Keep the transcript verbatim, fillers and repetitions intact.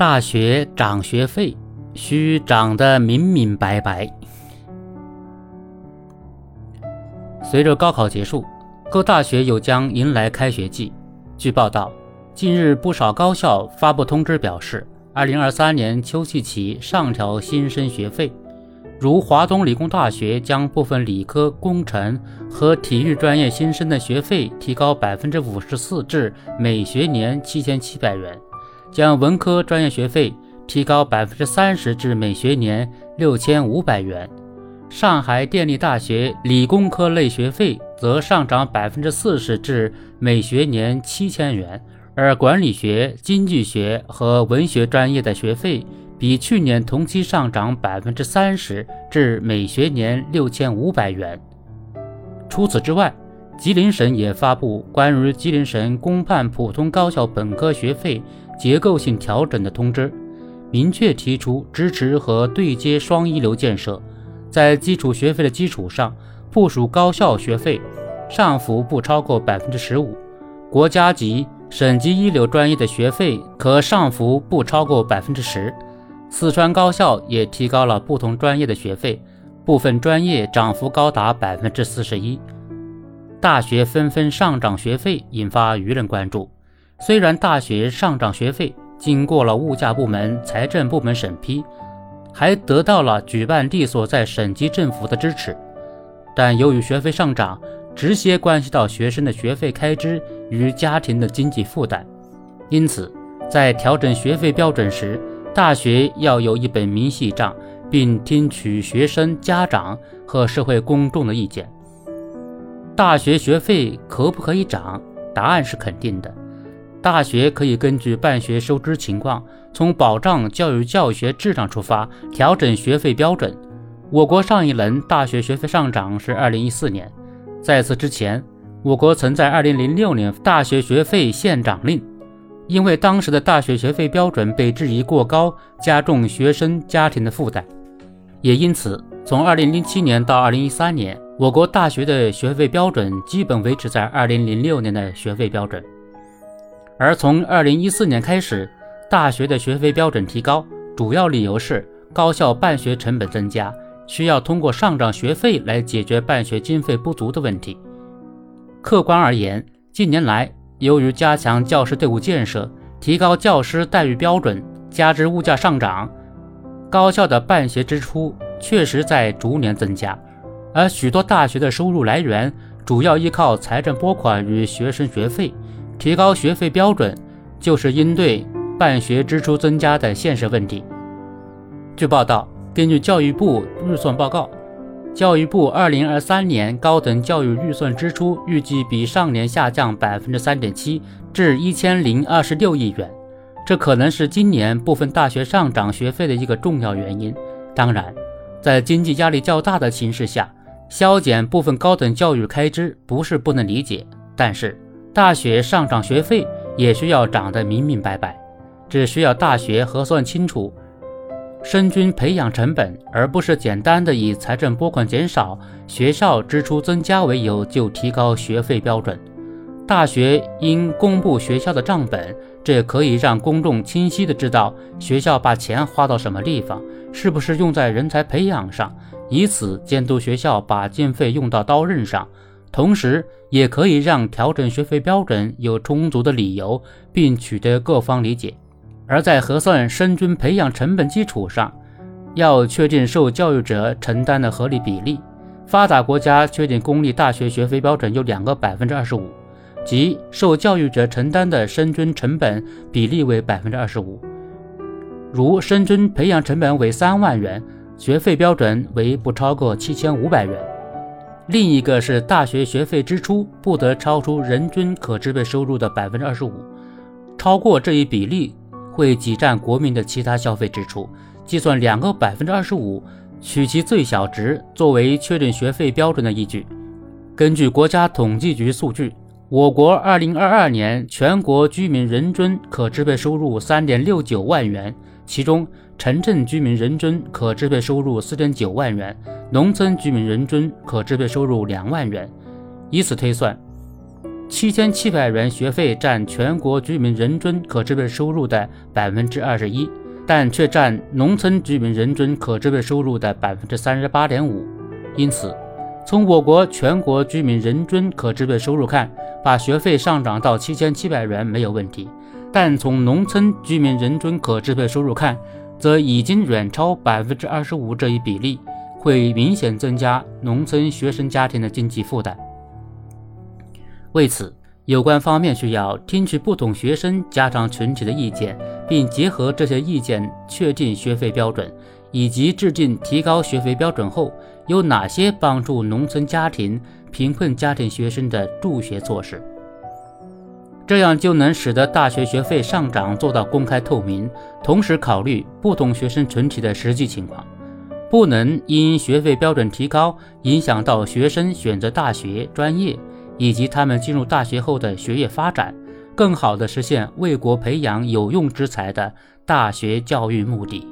大学涨学费需涨得明明白白。随着高考结束，各大学又将迎来开学季。据报道，近日不少高校发布通知表示，二零二三年秋季起上调新生学费，如华东理工大学将部分理科、工程和体育专业新生的学费提高 百分之五十四 至每学年七千七百元，将文科专业学费提高 百分之三十 至每学年六千五百元。上海电力大学理工科类学费则上涨 百分之四十 至每学年七千元，而管理学、经济学和文学专业的学费比去年同期上涨 百分之三十 至每学年六千五百元。除此之外，吉林省也发布关于吉林省公办普通高校本科学费结构性调整的通知，明确提出支持和对接双一流建设，在基础学费的基础上部署高校学费上浮不超过 百分之十五， 国家级、省级一流专业的学费可上浮不超过 百分之十。 四川高校也提高了不同专业的学费，部分专业涨幅高达 百分之四十一。 大学纷纷上涨学费引发舆论关注，虽然大学上涨学费经过了物价部门、财政部门审批，还得到了举办地所在省级政府的支持，但由于学费上涨直接关系到学生的学费开支与家庭的经济负担，因此在调整学费标准时，大学要有一本明细账，并听取学生、家长和社会公众的意见。大学学费可不可以涨？答案是肯定的。大学可以根据办学收支情况，从保障教育教学质量出发，调整学费标准。我国上一轮大学学费上涨是二零一四年，在此之前，我国曾在二零零六年大学学费限涨令，因为当时的大学学费标准被质疑过高，加重学生家庭的负担。也因此，从二零零七年到二零一三年，我国大学的学费标准基本维持在二零零六年的学费标准。而从二零一四年开始，大学的学费标准提高，主要理由是高校办学成本增加，需要通过上涨学费来解决办学经费不足的问题。客观而言，近年来由于加强教师队伍建设，提高教师待遇标准，加之物价上涨，高校的办学支出确实在逐年增加，而许多大学的收入来源主要依靠财政拨款与学生学费。提高学费标准就是应对办学支出增加的现实问题。据报道，根据教育部预算报告，教育部二零二三年高等教育预算支出预计比上年下降 百分之三点七 至一千零二十六亿元，这可能是今年部分大学上涨学费的一个重要原因。当然，在经济压力较大的形势下，削减部分高等教育开支不是不能理解，但是大学上涨学费也需要涨得明明白白，只需要大学核算清楚生均培养成本，而不是简单的以财政拨款减少、学校支出增加为由就提高学费标准。大学应公布学校的账本，这可以让公众清晰地知道学校把钱花到什么地方，是不是用在人才培养上，以此监督学校把经费用到刀刃上。同时也可以让调整学费标准有充足的理由，并取得各方理解。而在核算生均培养成本基础上，要确定受教育者承担的合理比例。发达国家确定公立大学学费标准有两个 百分之二十五， 即受教育者承担的生均成本比例为 百分之二十五， 如生均培养成本为三万元，学费标准为不超过七千五百元。另一个是大学学费支出不得超出人均可支配收入的 百分之二十五， 超过这一比例会挤占国民的其他消费支出。计算两个 百分之二十五， 取其最小值作为确定学费标准的依据。根据国家统计局数据，我国二零二二年全国居民人均可支配收入 三点六九万元，其中城镇居民人均可支配收入 四点九万元，农村居民人均可支配收入两万元。以此推算，七千七百元学费占全国居民人均可支配收入的百分之二十一，但却占农村居民人均可支配收入的百分之三十八点五。因此，从我国全国居民人均可支配收入看，把学费上涨到七千七百元没有问题，但从农村居民人均可支配收入看，则已经远超百分之二十五这一比例，会明显增加农村学生家庭的经济负担。为此，有关方面需要听取不同学生家长群体的意见，并结合这些意见确定学费标准，以及制定提高学费标准后有哪些帮助农村家庭、贫困家庭学生的助学措施。这样就能使得大学学费上涨做到公开透明，同时考虑不同学生群体的实际情况，不能因学费标准提高影响到学生选择大学、专业以及他们进入大学后的学业发展，更好地实现为国培养有用之才的大学教育目的。